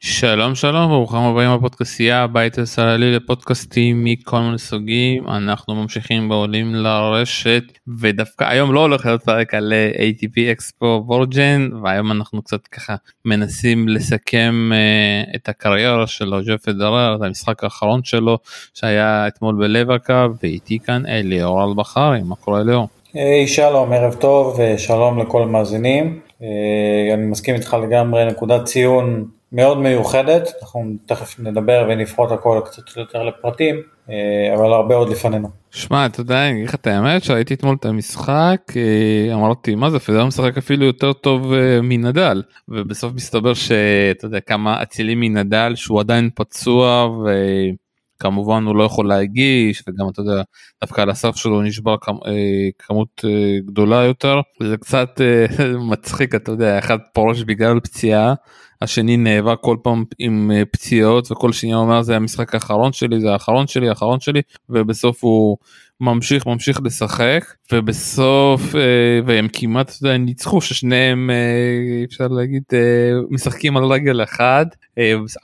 שלום שלום וברוכים הבאים לפודקאסטייה, הבית הישראלי לפודקאסטים מכל מיני סוגים. אנחנו ממשיכים בעולים לרשת, ודווקא היום לא הולך להיות פרק על ATP אקספו וורג'ן, והיום אנחנו קצת ככה מנסים לסכם את הקריירה של רוג'ר פדרר, את המשחק האחרון שלו שהיה אתמול בלבקה, ואיתי כאן אליאור אלבחרי. מה קורה אליאור? היי, שלום, ערב טוב ושלום לכל המאזינים. אני מסכים איתך לגמרי, נקודת ציון מאוד מיוחדת, אנחנו תכף נדבר ונפרוט הכל קצת יותר לפרטים, אבל הרבה עוד לפנינו. שמע, אתה יודע, אני אגיד לך את האמת, שראיתי אתמול את המשחק, אמרתי, מה זה, פדרר משחק אפילו יותר טוב מנדל, ובסוף מסתבר שאתה יודע כמה אצילים מנדל, שהוא עדיין פצוע, וכמובן הוא לא יכול להגיש, וגם אתה יודע, דווקא על הסף שלו נשבר כמות גדולה יותר, וזה קצת מצחיק, אתה יודע, אחד פורש בגלל פציעה, השני נאבק כל פעם עם פציעות, וכל שנייה אומר זה המשחק האחרון שלי, זה האחרון שלי, ובסוף הוא ממשיך לשחק, ובסוף, והם כמעט ניצחו, ששניהם, אפשר להגיד, משחקים על רגל אחד,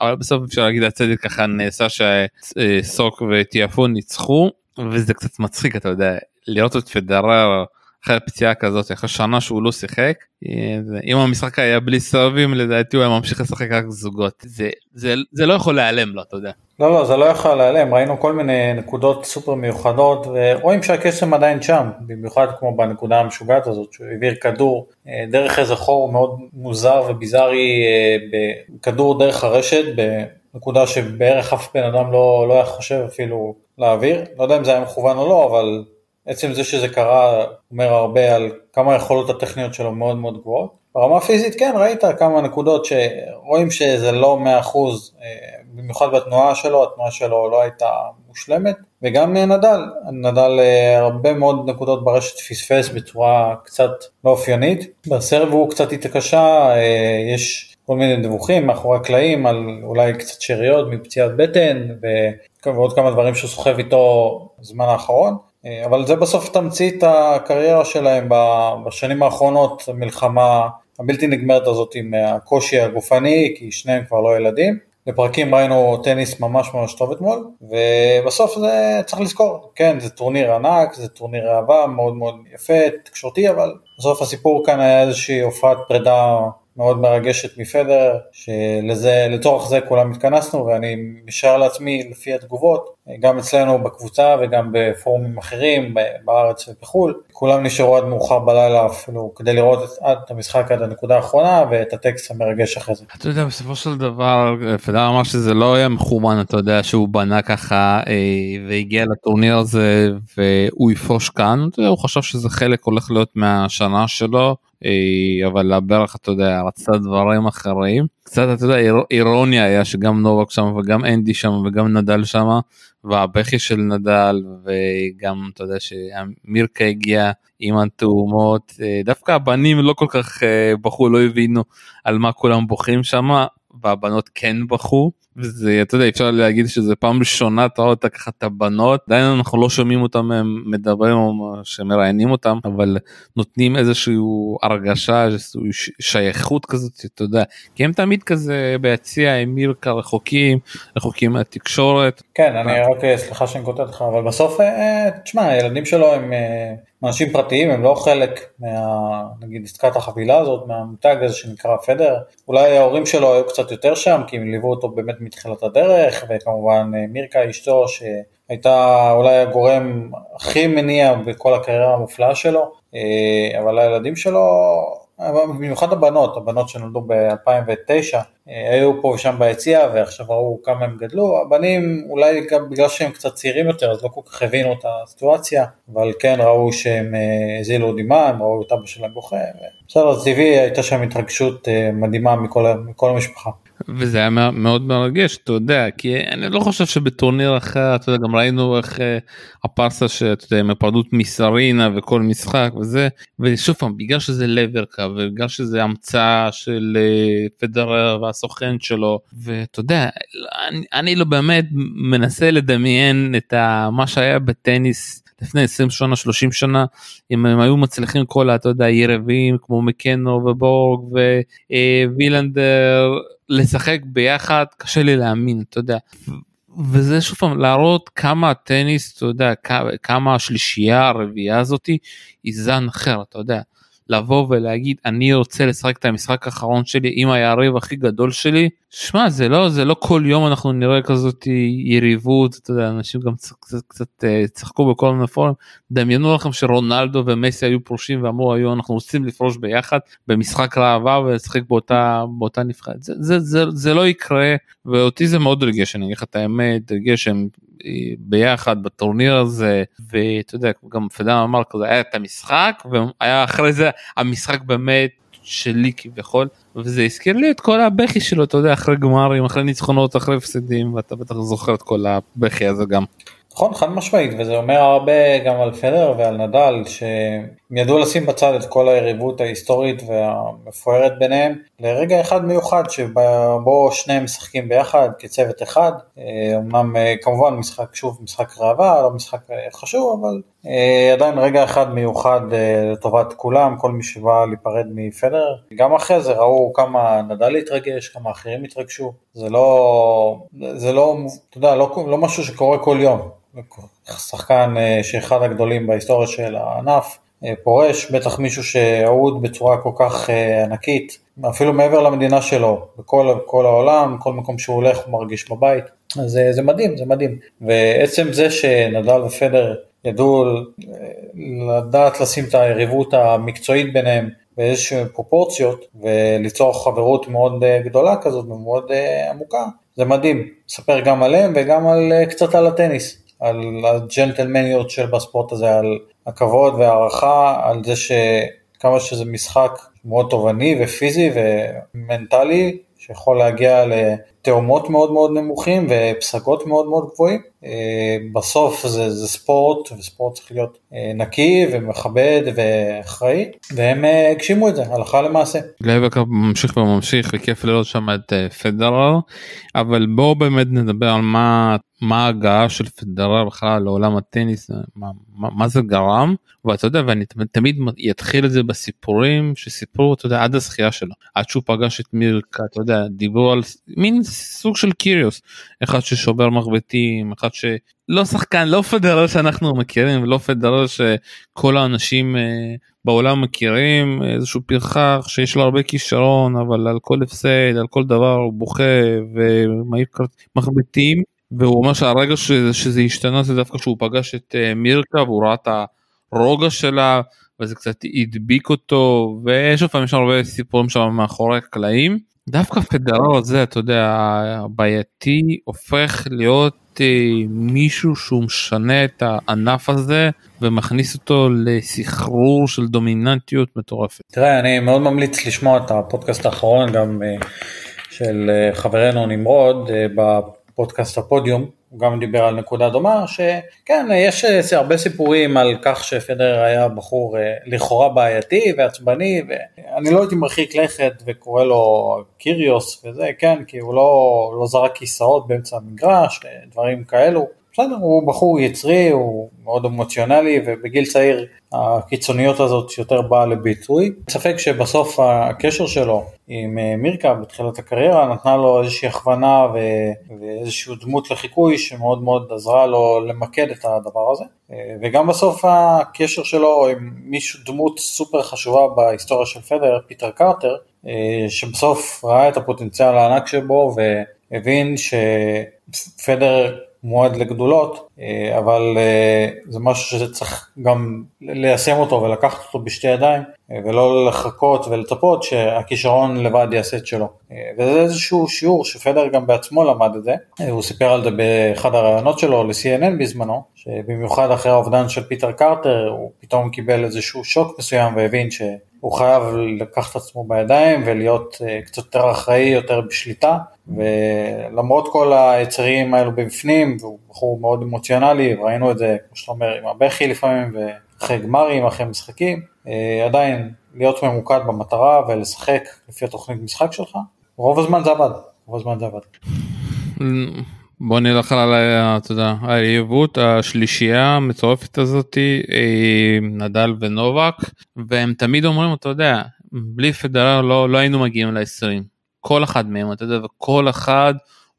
אבל בסוף אפשר להגיד, הצדק ככה נעשה שסוק וטיאפון ניצחו, וזה קצת מצחיק, אתה יודע, לראות את פדרר, אחרי הפציעה כזאת, אחרי שנה שהוא לא שיחק, אם המשחק היה בלי סרבים, לדעתי הוא היה ממשיך לשחק רק זוגות, זה לא יכול להיעלם לו, אתה יודע. לא, זה לא יכול להיעלם, ראינו כל מיני נקודות סופר מיוחדות, ורואים שהקסם עדיין שם, במיוחד כמו בנקודה המשוגעת הזאת, שהוא העביר כדור דרך איזה חור מאוד מוזר וביזרי, כדור דרך הרשת, בנקודה שבערך אף בן אדם לא היה חושב אפילו להעביר, לא יודע אם זה היה מכוון או לא, אבל עצם זה שזה קרה אומר הרבה על כמה יכולות הטכניות שלו מאוד מאוד גבוהות. ברמה הפיזית כן, ראית כמה נקודות שרואים שזה לא 100%, במיוחד בתנועה שלו, התנועה שלו לא הייתה מושלמת, וגם נדל הרבה מאוד נקודות ברשת פספס בצורה קצת לא אופיינית, בסרב הוא קצת התקשה, יש כל מיני דיווחים מאחורי הקלעים על אולי קצת שריות מפציעת בטן, ועוד כמה דברים שהוא סוחב איתו בזמן האחרון, אבל זה בסוף תמצית הקריירה שלהם בשנים האחרונות, המלחמה הבלתי נגמרת הזאת עם הקושי הגופני, כי שניהם כבר לא ילדים, לפרקים ראינו טניס ממש ממש טוב אתמול, ובסוף זה צריך לזכור, כן זה טורניר ענק, זה טורניר אהבה מאוד מאוד יפה, תקשורתי, אבל בסוף הסיפור כאן היה איזושהי הופעת פרידה מאוד מרגשת מפדר, שלצורך זה כולם התכנסנו, ואני משאר לעצמי לפי התגובות, גם אצלנו בקבוצה וגם בפורומים אחרים בארץ ובחול, כולם נשארו עד מאוחר בלילה אפילו, כדי לראות את המשחק עד הנקודה האחרונה, ואת הטקסט המרגש אחרי זה. אתה יודע, בסופו של דבר, פדר אמר שזה לא היה מכומן, אתה יודע שהוא בנה ככה, והגיע לטורניר הזה, והוא יפוש כאן, הוא חשב שזה חלק הולך להיות מהשנה שלו, אבל לברך אתה יודע רצה דברים אחרים, קצת אתה יודע אירוניה היה שגם נובק שם וגם אנדי שם וגם נדל שם, והבכי של נדל, וגם אתה יודע שמירקה הגיעה עם התאומות, דווקא הבנים לא כל כך בחו, לא הבינו על מה כולם בוכים שם, והבנות כן בחו, וזה, אתה יודע, אפשר להגיד שזה פעם ראשונה, אתה רואה אותה ככה את הבנות, עדיין אנחנו לא שומעים אותם, הם מדברים או שמראיינים אותם, אבל נותנים איזושהי הרגשה, איזושהי שייכות כזאת, אתה יודע, כי הם תמיד כזה ביציע, הם מירקה רחוקים מהתקשורת. כן, אני רק, סליחה שאני קוטע אותך, אבל בסוף, תשמע, הילדים שלו הם אנשים פרטיים, הם לא חלק נגיד עסקת החבילה הזאת, מהמותג הזה שנקרא פדר, אולי ההורים שלו היו קצת יותר שם, כי הם ליוו אותו באמת מתחילת הדרך, וכמובן מירקה אשתו שהייתה אולי הגורם הכי מניע בכל הקריירה המופלאה שלו, אבל הילדים שלו, במיוחד הבנות שנולדו ב-2009, היו פה ושם ביציאה, ועכשיו ראו כמה הם גדלו, הבנים אולי גם בגלל שהם קצת צעירים יותר, אז לא כל כך הבינו את הסיטואציה, אבל כן ראו שהם הזילו דימה, הם ראו את אבא שלהם בוכה, בסדר, אז טבעי הייתה שם התרגשות מדהימה מכל המשפחה. וזה היה מאוד מרגש, אתה יודע, כי אני לא חושב שבטורניר אחר, אתה יודע, גם ראינו איך הפרסה שאתה יודע, מפרדות מסרינה וכל משחק וזה, ושוב פעם, בגלל שזה לברקה, ובגלל שזה המצאה של פדרר והסוכן שלו, ואתה יודע, אני לא באמת מנסה לדמיין את מה שהיה בטניס, לפני 20 שנה, 30 שנה, אם הם היו מצליחים כל, אתה יודע, יריבים, כמו מקנו ובורג ווילנדר, לשחק ביחד, קשה לי להאמין, אתה יודע. וזה שוב פעם, להראות כמה הטניס, אתה יודע, כמה השלישייה, הרביעה הזאת, היא זן אחר, אתה יודע. לבוא ולהגיד, אני רוצה לשחק את המשחק האחרון שלי, עם היריב הכי גדול שלי, שמע, זה לא כל יום אנחנו נראה כזאת יריבות, אתה יודע, אנשים גם קצת צחקו בכל מיני פורום, דמיינו לכם שרונלדו ומסי היו פרושים, ואמרו, היום אנחנו רוצים לפרוש ביחד, במשחק ראווה, ולשחק באותה נבחרת, זה לא יקרה, ואותי זה מאוד רגש, אני אגיד את האמת, רגש שהם, ביחד בטורניר הזה, ואתה יודע, גם פדרר אמר כזה, היה את המשחק, והיה אחרי זה המשחק באמת שלי כביכול, וזה הזכיר לי את כל הבכי שלו, אתה יודע, אחרי גמרים, אחרי ניצחונות, אחרי הפסדים, ואתה בטח זוכר את כל הבכי הזה גם. נכון, חד משמעית, וזה אומר הרבה גם על פדרר ועל נדל, שהם ידעו לשים בצד את כל היריבות ההיסטורית והמפוארת ביניהם, לרגע אחד מיוחד שבו שניהם משחקים ביחד כצוות אחד, אמנם כמובן משחק ראווה, לא משחק חשוב, אבל עדיין רגע אחד מיוחד לטובת כולם, כל מי שבא להיפרד מפדרר, גם אחרי זה ראו כמה נדל התרגש, כמה אחרים התרגשו, זה לא, אתה יודע, לא משהו שקורה כל יום. שחקן שאחד הגדולים בהיסטוריה של הענף פורש, בטח מישהו שעוד בצורה כל כך ענקית, אפילו מעבר למדינה שלו, בכל העולם, כל מקום שהוא הולך הוא מרגיש בבית, אז זה מדהים, זה מדהים. ועצם זה שנדל ופדרר ידעו לדעת לשים את היריבות המקצועית ביניהם באיזשהם פרופורציות, וליצור חברות מאוד גדולה כזאת ומאוד עמוקה, זה מדהים, ספר גם עליהם וגם קצת על הטניס, על הג'נטלמניות של בספורט הזה, על הכבוד והערכה, על זה שכמה שזה משחק מאוד תובעני ופיזי ומנטלי, שיכול להגיע לתאומות מאוד מאוד נמוכים ופסגות מאוד מאוד גבוהים, בסוף זה ספורט, וספורט צריך להיות נקי ומכבד ואחראי, והם הגשימו את זה, הלכה למעשה. להיבק ממשיך וממשיך, וכיף לראות שם את פדרר, אבל בואו באמת נדבר על מה ההגעה של פדרר בכלל לעולם הטניס, מה זה גרם, ואתה יודע, ואני תמיד יתחיל את זה בסיפורים שסיפרו, אתה יודע, עד הזכייה שלו, עד שהוא פגש את מירקה, אתה יודע, דיברו על מין סוג של קיריוס, אחד ששובר מחבטים, אחד שלא שחקן, לא פדרר שאנחנו מכירים, ולא פדרר שכל האנשים בעולם מכירים, איזשהו פרחח שיש לו הרבה כישרון, אבל על כל הפסד, על כל דבר הוא בוכה, ומעיף מחבטים, והוא אומר שהרגע שזה השתנה זה דווקא שהוא פגש את מירקה והוא ראה את הרוגע שלה וזה קצת הדביק אותו, ויש לפעמים יש הרבה סיפורים שם מאחורי הקלעים, דווקא פדרר הזה, אתה יודע, הבעייתי הופך להיות מישהו שהוא משנה את הענף הזה ומכניס אותו לסחרור של דומיננטיות מטורפת. תראה, אני מאוד ממליץ לשמוע את הפודקאסט האחרון גם של חברנו נמרוד פודקאסט הפודיום, הוא גם דיבר על נקודה דומה, שכן, יש הרבה סיפורים על כך שפדרר היה בחור לכאורה בעייתי ועצבני, ואני לא הייתי מרחיק לכת וקורא לו קיריוס וזה, כן, כי הוא לא זרק כיסאות באמצע המגרש, דברים כאלו, בסדר, הוא בחור יצרי, הוא מאוד אמוציונלי, ובגיל צעיר הקיצוניות הזאת יותר באה לביטוי. ספק שבסוף הקשר שלו עם מירקה בתחילת הקריירה נתנה לו איזושהי הכוונה ואיזושהי דמות לחיקוי שמאוד מאוד עזרה לו למקד את הדבר הזה. וגם בסוף הקשר שלו עם מישהו דמות סופר חשובה בהיסטוריה של פדרר, פיטר קארטר, שבסוף ראה את הפוטנציאל הענק שבו והבין שפדרר מועד לגדולות, אבל זה משהו שצריך גם ליישם אותו ולקחת אותו בשתי ידיים, ולא לחכות ולצפות שהכישרון לבד יעשה את שלו. וזה איזשהו שיעור שפדרר גם בעצמו למד את זה, הוא סיפר על זה באחד הרעיונות שלו ל-CNN בזמנו, שבמיוחד אחרי האובדן של פיטר קארטר, הוא פתאום קיבל איזשהו שוק מסוים והבין שהוא חייב לקחת עצמו בידיים ולהיות קצת יותר אחראי, יותר בשליטה, ולמרות כל היצרים האלו בפנים, והוא בחור מאוד אמוציונלי, ראינו את זה, כמו שאתה אומר, עם הבכי לפעמים, ואחרי גמרים, אחרי משחקים, עדיין להיות ממוקד במטרה ולשחק לפי התוכנית משחק שלך, רוב הזמן זה עבד. בוא נלך על העיוות השלישייה המצורפת הזאת, נדל ונובק, והם תמיד אומרים, אתה יודע, בלי פדרר לא היינו מגיעים ל-20, כל אחד מהם, אתה יודע, וכל אחד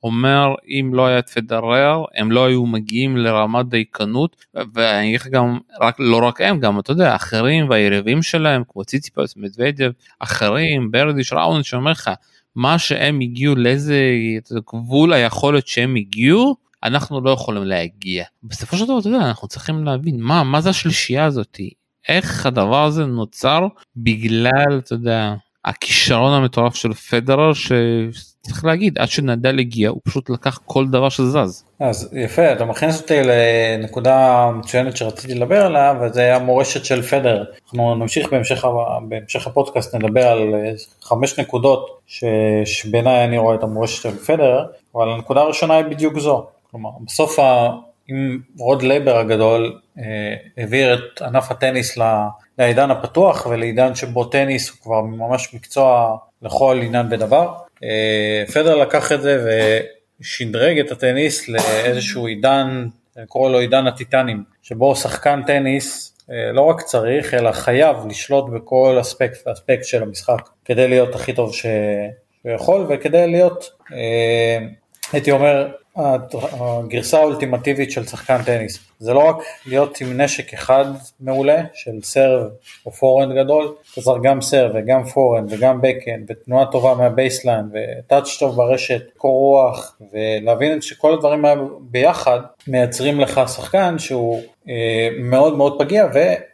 אומר, אם לא היה פדרר, הם לא היו מגיעים לרמת דייקנות, ואני אגיד גם, לא רק הם, גם, אתה יודע, אחרים והיריבים שלהם, כמו ציציפס, מדוודיו, אחרים, ברדיש, ראון, שאומר לך, מה שהם הגיעו, לאיזה גבול היכולת שהם הגיעו, אנחנו לא יכולים להגיע. בסופו של דבר, אתה יודע, אנחנו צריכים להבין, מה זה השלישייה הזאת? איך הדבר הזה נוצר בגלל, אתה יודע, הכישרון המטורף של פדרר, שצריך להגיד, עד שנדל הגיע, הוא פשוט לקח כל דבר שזז. אז יפה, אתה מכניס אותי לנקודה מצוינת שרציתי לדבר עליה, וזה היה מורשת של פדרר. אנחנו נמשיך בהמשך הפודקאסט, נדבר על 5 נקודות, שבעיניי אני רואה את המורשת של פדרר, אבל הנקודה הראשונה היא בדיוק זו. כלומר, בסוף, אם רוד לייבר הגדול העביר את ענף הטניס לעידן הפתוח, ולעידן שבו טניס הוא כבר ממש מקצוע לכל עניין בדבר, פדרר לקח את זה ושדרג את הטניס לאיזשהו עידן, קורא לו עידן הטיטנים, שבו שחקן טניס לא רק צריך, אלא חייב לשלוט בכל אספקט של המשחק, כדי להיות הכי טוב שיכול, וכדי להיות, הייתי אומר, הגרסה האולטימטיבית של שחקן טניס. זה לא רק להיות עם נשק אחד מעולה, של סרב או פורהנד גדול, אתה צריך גם סרב וגם פורהנד וגם בקהנד, ותנועה טובה מהבייסליין, וטאץ' טוב ברשת, קור רוח, ולהבין שכל הדברים ביחד מייצרים לך שחקן שהוא מאוד מאוד פגיע,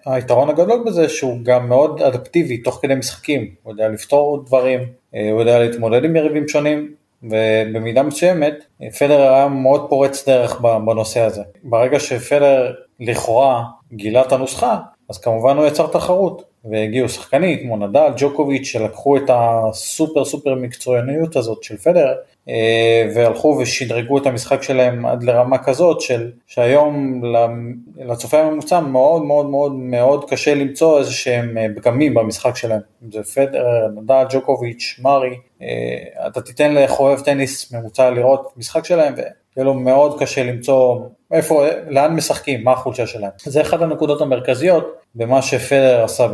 והיתרון הגדול בזה שהוא גם מאוד אדפטיבי תוך כדי משחקים, הוא יודע לפתור דברים, הוא יודע להתמודד עם יריבים שונים, ובמידה מסוימת, פדרר היה מאוד פורץ דרך בנושא הזה. ברגע שפדרר לכאורה גילה את הנוסחה, אז כמובן הוא יצר תחרות, והגיעו שחקנים כמו נדל, ג'וקוביץ', שלקחו את הסופר סופר מקצועניות הזאת של פדרר, והלכו ושדרגו את המשחק שלהם עד לרמה כזאת, שהיום לצופה הממוצע מאוד מאוד מאוד מאוד קשה למצוא איזה שהם פגמים במשחק שלהם. זה פדרר, נדל, ג'וקוביץ', מארי, אתה תיתן לחובב טניס ממוצע לראות משחק שלהם, ויהיה לו מאוד קשה למצוא איפה, לאן משחקים, מה החולשה שלהם. זה אחת הנקודות המרכזיות במה שפדרר עשה,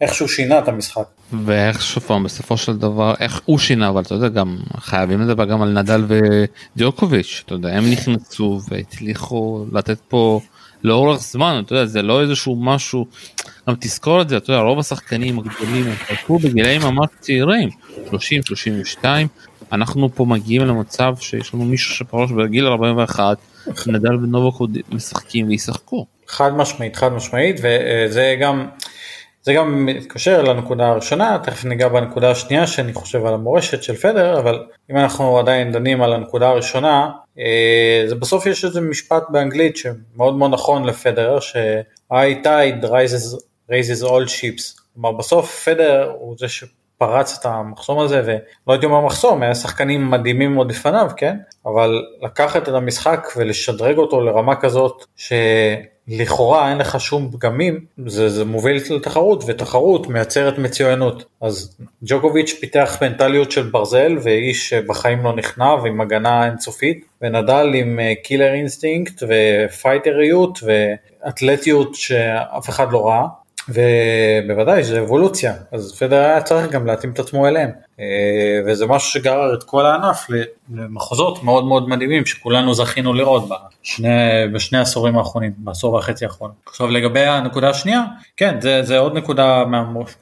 איך שהוא שינה את המשחק. ואיך שופעם, בסופו של דבר, איך הוא שינה, אבל אתה יודע, גם חייבים לדבר גם על נדל ודיוקוביץ', אתה יודע, הם נכנסו והצליחו לתת פה לאורך זמן, אתה יודע, זה לא איזשהו משהו, גם תזכור את זה, אתה יודע, רוב השחקנים הגדולים, הם חלקו בגילאים ממש צעירים, 30, 32, אנחנו פה מגיעים למצב שיש לנו מישהו שפרוש בגיל 41, נדל ונובק משחקים וישחקו. חד משמעית, וזה גם... זה גם מתקשר לנקודה הראשונה, תכף ניגע בנקודה השנייה שאני חושב על המורשת של פדרר, אבל אם אנחנו עדיין דנים על הנקודה הראשונה, זה בסוף יש איזה משפט באנגלית שמאוד מאוד נכון לפדרר, ש-high tide raises all ships, כלומר בסוף פדרר הוא זה שפרץ את המחסום הזה, ולא הייתי אומר מחסום, היה שחקנים מדהימים עוד לפניו, כן? אבל לקחת את המשחק ולשדרג אותו לרמה כזאת לכאורה אין לך שום פגמים, זה מוביל לתחרות, ותחרות מייצרת מצוינות. אז ג'וקוביץ' פיתח מנטליות של ברזל, ואיש בחיים לא נכנע, ועם הגנה אינסופית, ונדל עם קילר אינסטינקט, ופייטריות, ואתלטיות שאף אחד לא ראה, ובוודאי זה אבולוציה, אז פדרר היה צריך גם להתאים את עצמו אליהם, וזה משהו שגרר את כל הענף למחוזות מאוד מאוד מדהימים, שכולנו זכינו לראות בשני עשורים האחרונים, בעשור וחצי האחרון. עכשיו לגבי הנקודה השנייה, כן, זה עוד נקודה,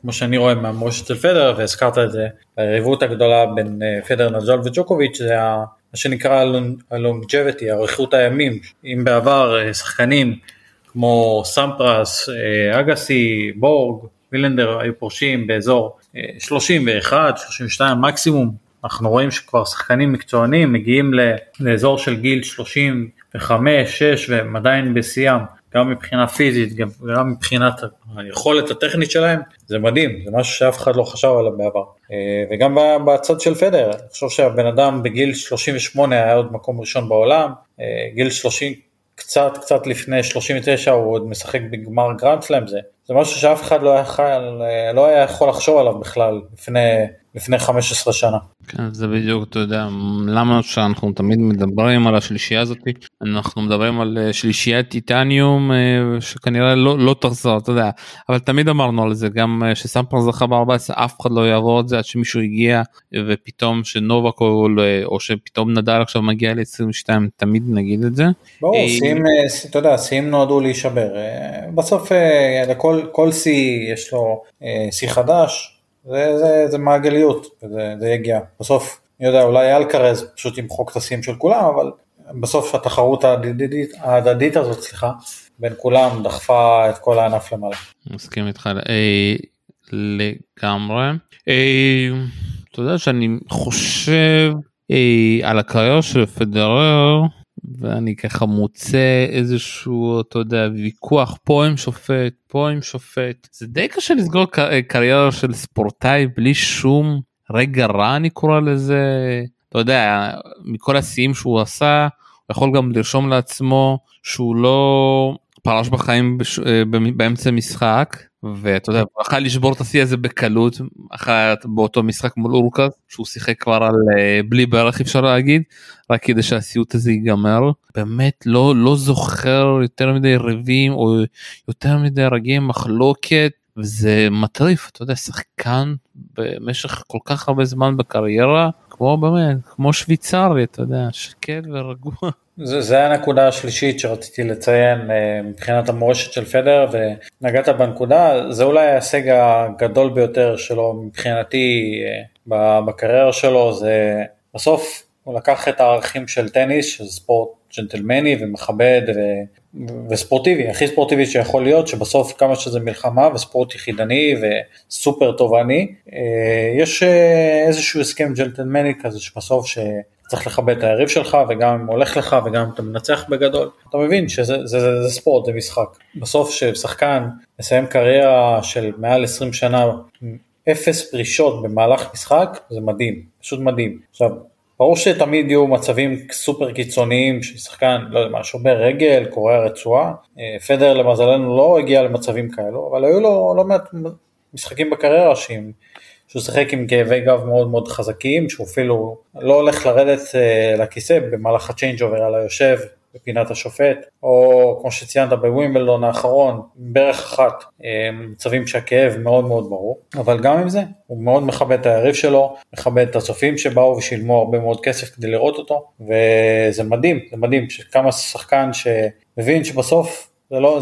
כמו שאני רואה, מהמורשת של פדרר, והזכרת את זה, היריבות הגדולה בין פדרר, נדל וג'וקוביץ', זה מה שנקרא הלונג'ביטי, אריכות הימים, אם בעבר שחקנים, כמו סמפרס, אגסי, בורג, וילנדר היו פורשים באזור 31, 32 מקסימום. אנחנו רואים שכבר שחקנים מקצוענים מגיעים לאזור של גיל 35, 6 והם עדיין בסיים, גם מבחינה פיזית, גם מבחינת היכולת הטכנית שלהם. זה מדהים, זה משהו שאף אחד לא חשב עליו בעבר. וגם בצד של פדרר, אני חושב שהבן אדם בגיל 38 היה עוד מקום ראשון בעולם, גיל 30 קצת לפני 39 הוא עוד משחק בגמר גרנד סלאם, זה משהו שאף אחד לא היה יכול לחשוב עליו בכלל לפני לפני 15 שנה. כן, זה בדיוק, אתה יודע, למה שאנחנו תמיד מדברים על השלישייה הזאת, אנחנו מדברים על שלישיית טיטניום, שכנראה לא תחזור, אתה יודע, אבל תמיד אמרנו על זה, גם שסמפר זכה ב-14, אף אחד לא יעבור את זה, עד שמישהו הגיע, ופתאום שנובק, או שפתאום נדל עכשיו מגיע ל-22, תמיד נגיד את זה. ברור, אתה יודע, סיים נועדו להישבר, בסוף לכל סי יש לו סי חדש, זה מעגליות, זה יגיע. בסוף, אני יודע, אולי אלקרז פשוט ימחוק את הסים של כולם, אבל בסוף התחרות ההדדית הזאת, סליחה, בין כולם דחפה את כל הענף למעלה. מסכים איתך לגמרי. אתה יודע שאני חושב על הקריירה של פדרר, ואני ככה מוצא איזשהו, אתה יודע, ויכוח פה עם שופט, פה עם שופט. זה די קשה לסגור קריירה של ספורטאי בלי שום רגע רע, אני קורא לזה. אתה יודע, מכל השיאים שהוא עשה, הוא יכול גם לרשום לעצמו שהוא לא פרש בחיים באמצע משחק, ואתה יודע, הוא יכול לשבור את השיא הזה בקלות, אחת באותו משחק מול אורקה, שהוא שיחק כבר על בלי בערך אפשר להגיד, רק כדי שהסיוט הזה ייגמר, באמת לא זוכר יותר מדי רבים, או יותר מדי רגעי מחלוקת, וזה מטריף, אתה יודע, שחקן במשך כל כך הרבה זמן בקריירה, כמו באמת, כמו שוויצרי, אתה יודע, שקל ורגוע. זה הנקודה השלישית שרציתי לציין מבחינת המורשת של פדר, ונגעת בנקודה, זה אולי ההישג הגדול ביותר שלו מבחינתי בקריירה שלו, זה בסוף הוא לקח את הערכים של טניס, של ספורט ג'נטלמני ומכבד וספורטיבי, הכי ספורטיבי שיכול להיות, שבסוף כמה שזה מלחמה וספורט יחידני וסופר תובעני, יש איזשהו הסכם ג'נטלמני כזה שבסוף צריך לכבד את היריב שלך, וגם אם הולך לך, וגם אם אתה מנצח בגדול, אתה מבין שזה זה ספורט, זה משחק. בסוף ששחקן מסיים קריירה של מעל 20 שנה, 0 פרישות במהלך משחק, זה מדהים, פשוט מדהים. עכשיו, ברור שתמיד יהיו מצבים סופר קיצוניים, ששחקן, לא יודע מה, שובר רגל, קורע רצועה, פדר למזלנו לא הגיע למצבים כאלו, אבל היו לו לא מעט משחקים בקריירה שעם, שהוא שחק עם כאבי גב מאוד מאוד חזקים, שהוא אפילו לא הולך לרדת לכיסא במהלך הצ'יינג' אובר על היושב בפינת השופט, או כמו שציינת בווימבלדון האחרון, בערך אחת, מצבים שהכאב מאוד מאוד ברור, אבל גם עם זה, הוא מאוד מכבד את היריב שלו, מכבד את הצופים שבאו ושילמו הרבה מאוד כסף כדי לראות אותו, וזה מדהים, זה מדהים, שכמה שחקן שמבין שבסוף,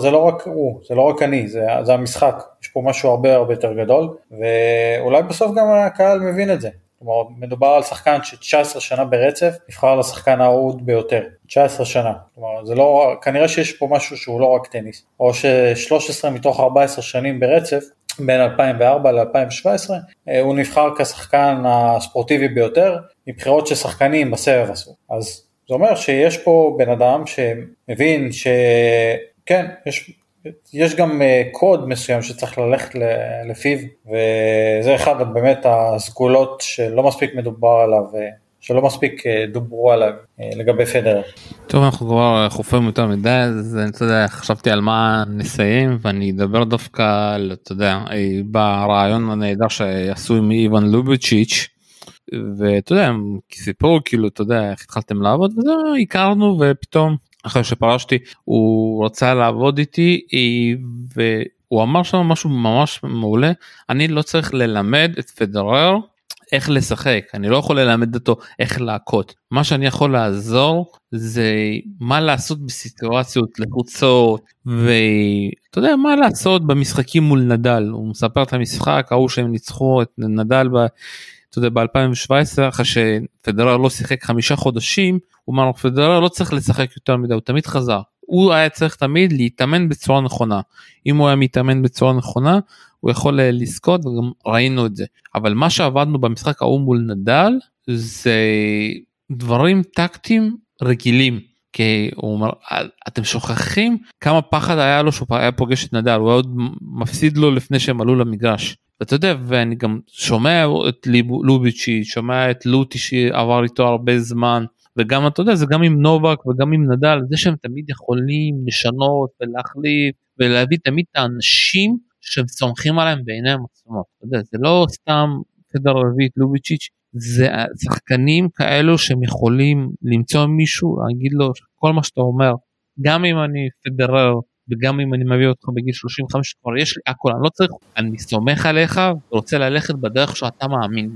זה לא רק הוא, זה לא רק אני, זה המשחק, יש פה משהו הרבה הרבה יותר גדול, ואולי בסוף גם הקהל מבין את זה, כלומר מדובר על שחקן ש19 שנה ברצף, נבחר לשחקן האהוד ביותר, 19 שנה, כלומר זה לא, כנראה שיש פה משהו שהוא לא רק טניס, או ש13 מתוך 14 שנים ברצף, בין 2004 ל-2017, הוא נבחר כשחקן הספורטיבי ביותר, מבחירות ששחקנים בסבב עשו, אז זה אומר שיש פה בן אדם שמבין ש... כן, יש גם קוד מסוים שצריך ללכת לפיו, וזה אחד באמת הסגולות שלא מספיק מדובר עליו, שלא מספיק דוברו עליו לגבי פדרר. טוב, אנחנו כבר חופרים יותר מדי, אז אני יודע, חשבתי על מה נסיים, ואני אדבר דווקא, אתה יודע, ברעיון הנהדר שעשו עם איוון לוביצ'יץ', ואתה יודע, סיפור כאילו, אתה יודע, איך התחלתם לעבוד, וזה הכרנו, ופתאום, אחרי שפרשתי, הוא רצה לעבוד איתי, והוא אמר שם משהו ממש מעולה, אני לא צריך ללמד את פדרר איך לשחק, אני לא יכול ללמד אותו איך להכות, מה שאני יכול לעזור, זה מה לעשות בסיטואציות לחוצות, ואתה יודע מה לעשות במשחקים מול נדל, הוא מספר את המשחק, ההוא שהם ניצחו את נדל אתה יודע, ב-2017, אחרי שפדרר לא שיחק 5 חודשים, הוא אמר, פדרר לא צריך לשחק יותר מדי, הוא תמיד חזר. הוא היה צריך תמיד להתאמן בצורה נכונה. אם הוא היה מתאמן בצורה נכונה, הוא יכול לזכות, וגם ראינו את זה. אבל מה שעבדנו במשחק ההוא מול נדל, זה דברים טקטיים רגילים. כי הוא אומר, אתם שוכחים כמה פחד היה לו שהוא היה פוגש את נדל, הוא היה עוד מפסיד לו לפני שהם עלו למגרש. ואתה יודע, ואני גם שומע את לוביצ'י, שומע את לוטי שעבר איתו הרבה זמן, וגם אתה יודע, זה גם עם נובק וגם עם נדל, זה שהם תמיד יכולים לשנות ולהחליף, ולהביא תמיד את האנשים שהם סומכים עליהם בעיניהם עצמם. אתה יודע, זה לא סתם פדרר הביא את לוביצ'יץ', זה שחקנים כאלו שהם יכולים למצוא מישהו, להגיד לו כל מה שאתה אומר, גם אם אני פדרר, וגם אם אני מביא אותך בגיל 35, כבר יש לי הכל, אני לא צריך, אני סומך עליך, ורוצה ללכת בדרך שאתה מאמין.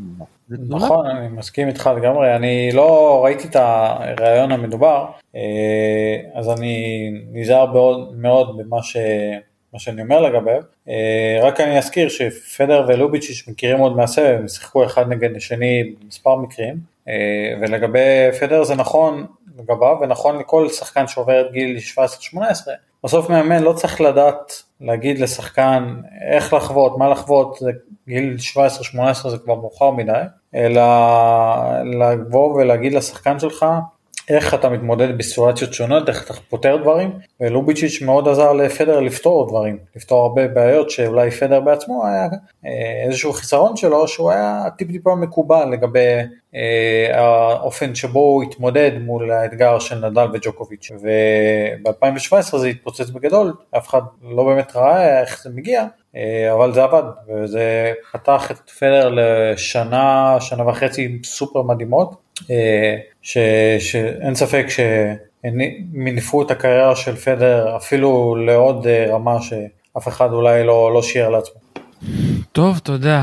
נכון, אני מסכים איתך לגמרי, אני לא ראיתי את הרעיון המדובר, אז אני נזהר מאוד במה שאני אומר לגביו, רק אני אזכיר שפדר ולוביצ'יץ' מכירים עוד מהסבב, הם שיחקו אחד נגד השני במספר מקרים, ולגבי פדר זה נכון לגביו, ונכון לכל שחקן שעובר את גיל 17-18, בסוף מאמן לא צריך לדעת, להגיד לשחקן איך לחוות, מה לחוות, גיל 17-18 זה כבר מאוחר מדי, אלא לבוא ולהגיד לשחקן שלך, איך אתה מתמודד בסיטואציות שונות, איך אתה פותר דברים, ולוביצ'יץ' מאוד עזר לפדר לפתור דברים, לפתור הרבה בעיות שאולי פדר בעצמו היה איזשהו חיסרון שלו, שהוא היה טיפ-טיפה מקובל לגבי האופן שבו הוא התמודד מול האתגר של נדל וג'וקוביץ', וב-2017 זה התפוצץ בגדול, אף אחד לא באמת ראה איך זה מגיע, אבל זה עבד, וזה פתח את פדר לשנה, שנה וחצי סופר מדהימות, שאין ספק שמניפו את הקריירה של פדר אפילו לעוד רמה שאף אחד אולי לא שיער לעצמו. טוב, תודה.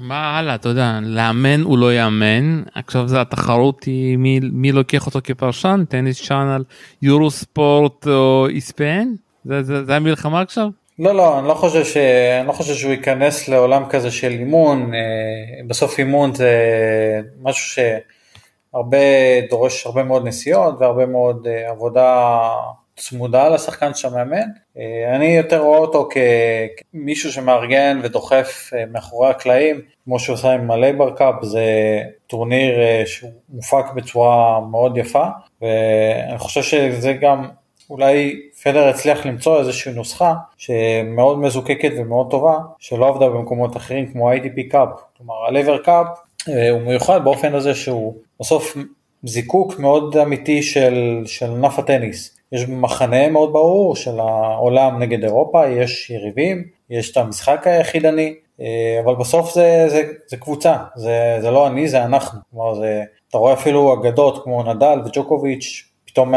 מה הלאה, תודה. לאמן הוא לא יאמן. עכשיו זה התחרות היא מי לוקח אותו כפרשן, טניס צ'אנל, יורו ספורט או ESPN? זה המלחמה עכשיו? לא, אני לא חושב שהוא ייכנס לעולם כזה של אימון. בסוף אימון זה משהו ש... דורש הרבה מאוד נסיעות והרבה מאוד עבודה צמודה לשחקן שמאמן. אני יותר רואה אותו כמישהו שמארגן ודוחף מאחורי הקלעים, כמו שהוא עושה עם הלייבר קאפ, זה טורניר שמופק בצורה מאוד יפה, ואני חושב שזה גם, אולי פדר הצליח למצוא איזושהי נוסחה שמאוד מזוקקת ומאוד טובה, שלא עבדה במקומות אחרים כמו ה-ITP קאפ, כלומר הלייבר קאפ, הוא מיוחד באופן הזה שהוא בסוף זיקוק מאוד אמיתי של ענף הטניס. יש מחנה מאוד ברור של העולם נגד אירופה, יש יריבים, יש את המשחק היחידני, אבל בסוף זה קבוצה, זה לא אני, זה אנחנו. כלומר, אתה רואה אפילו אגדות כמו נדל וג'וקוביץ' פתאום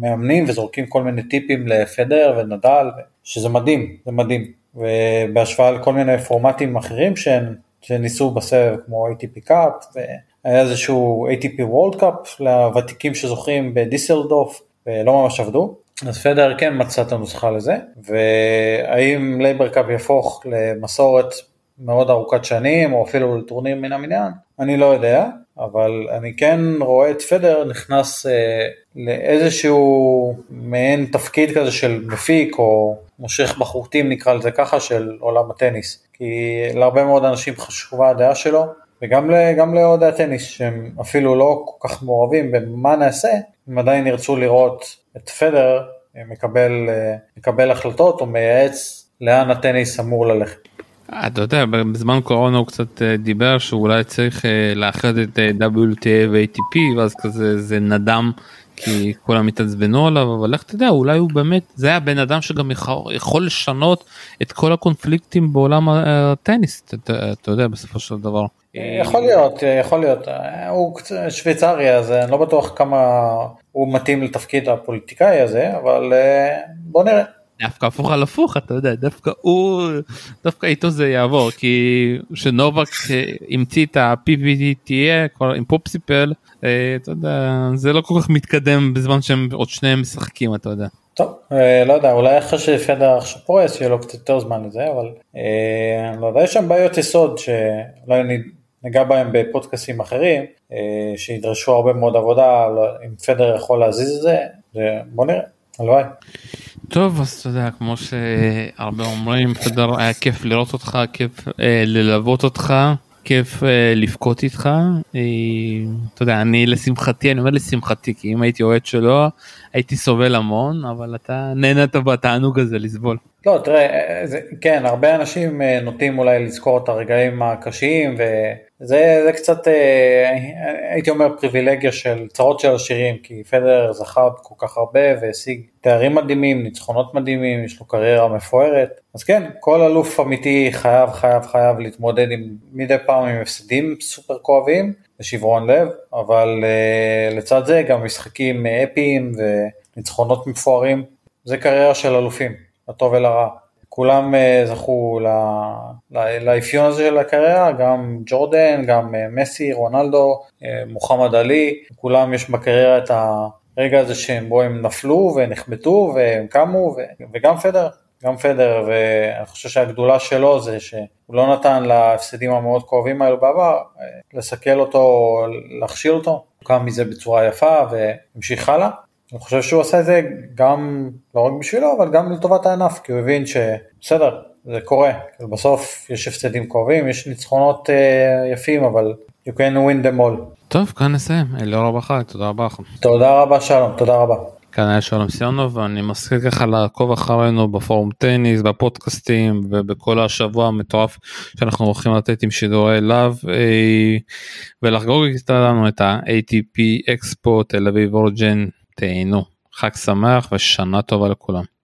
מאמנים וזורקים כל מיני טיפים לפדר ונדל, שזה מדהים, זה מדהים. ובהשוואה לכל מיני פורמטים אחרים שהם שניסו בסבב כמו ATP קאפ, והיה איזשהו ATP וולד קאפ לוותיקים שזוכרים בדיסלדורף, ולא ממש עבדו. אז פדר כן מצא את הנוסחה לזה, והאם לייבר קאפ יהפוך למסורת מאוד ארוכת שנים, או אפילו לטורניר מן המניין, אני לא יודע, אבל אני כן רואה את פדר נכנס לאיזשהו מעין תפקיד כזה של מפיק, או מושך בחוטים נקרא לזה ככה, של עולם הטניס. כי להרבה מאוד אנשים חשובה הדעה שלו, וגם לעוד הטניס, שהם אפילו לא כל כך מעורבים במה נעשה, הם עדיין ירצו לראות את פדר מקבל החלטות, או מייעץ לאן הטניס אמור ללכת. אתה יודע, בזמן קורונה הוא קצת דיבר שאולי צריך לאחד את WTA ו-ATP, ואז כזה זה נדם, כי כולם מתעצבנו עליו, אבל איך אתה יודע, אולי הוא באמת, זה היה בן אדם שגם יכול לשנות את כל הקונפליקטים בעולם הטניס, אתה יודע, בסופו של דבר. יכול להיות, הוא שוויצרי, אז אני לא בטוח כמה הוא מתאים לתפקיד הפוליטיקאי הזה, אבל בוא נראה. דווקא הפוך על הפוך, אתה יודע, דווקא איתו זה יעבור, כי שנובק המציא את ה-PVTA עם פופסיפל, אתה יודע, זה לא כל כך מתקדם בזמן שהם עוד שניהם משחקים, אתה יודע. טוב, לא יודע, אולי אחרי שפדר עכשיו פורס, יהיה לו קצת יותר זמן לזה, אבל לא יודע, יש שם בעיות יסוד שאולי ניגע בהם בפודקאסים אחרים, שידרשו הרבה מאוד עבודה, אם פדר יכול להזיז את זה, בוא נראה, הלוואי. טוב, אז אתה יודע, כמו שהרבה אומרים, פדר, היה כיף לראות אותך, כיף ללוות אותך, כיף לפקוט איתך, אתה יודע, אני אומר לשמחתי, כי אם הייתי אוהד שלו, הייתי סובל המון, אבל אתה נהנת בתענוג הזה לסבול. לא, תראה, כן, הרבה אנשים נוטים אולי לזכור את הרגעים הקשים, וזה קצת, הייתי אומר, פריבילגיה של צרות של השירים, כי פדרר זכה כל כך הרבה, והשיג תארים מדהימים, ניצחונות מדהימים, יש לו קריירה מפוארת, אז כן, כל אלוף אמיתי חייב להתמודד עם, מדי פעם עם הפסדים סופר כואבים, ושברון לב, אבל לצד זה גם משחקים אפיים וניצחונות מפוארים, זה קריירה של אלופים. הטוב ולרע. כולם זכו לאפיון הזה של הקריירה, גם ג'ורדן, גם מסי, רונלדו, מוחמד עלי, כולם יש בקריירה את הרגע הזה שבו הם נפלו ונחבטו והם קמו, וגם פדרר, ואני חושב שהגדולה שלו זה שהוא לא נתן להפסדים המאוד כואבים האלו בעבר, לסכל אותו, להכשיל אותו, הוא קם מזה בצורה יפה והמשיך הלאה. אני חושב שהוא עשה את זה גם, לא רק בשבילו, אבל גם לטובת הענף, כי הוא הבין שבסדר, זה קורה. בסוף יש הפסדים קרובים, יש ניצחונות יפים, אבל you can win them all. טוב, כאן נסיים. אליאור אלבחרי, תודה רבה לכם. תודה רבה, שלום, תודה רבה. כאן היה שלום סיונוב, ואני מזכיר ככה לעקוב אחרינו בפורום טניס, בפודקאסטים, ובכל השבוע המטורף שאנחנו הולכים לתת עם שידורי לב, ולחגוג איתנו את ה-ATP Expo, תל אביב אורג'ן, תהיינו, חג שמח ושנה טובה לכולם.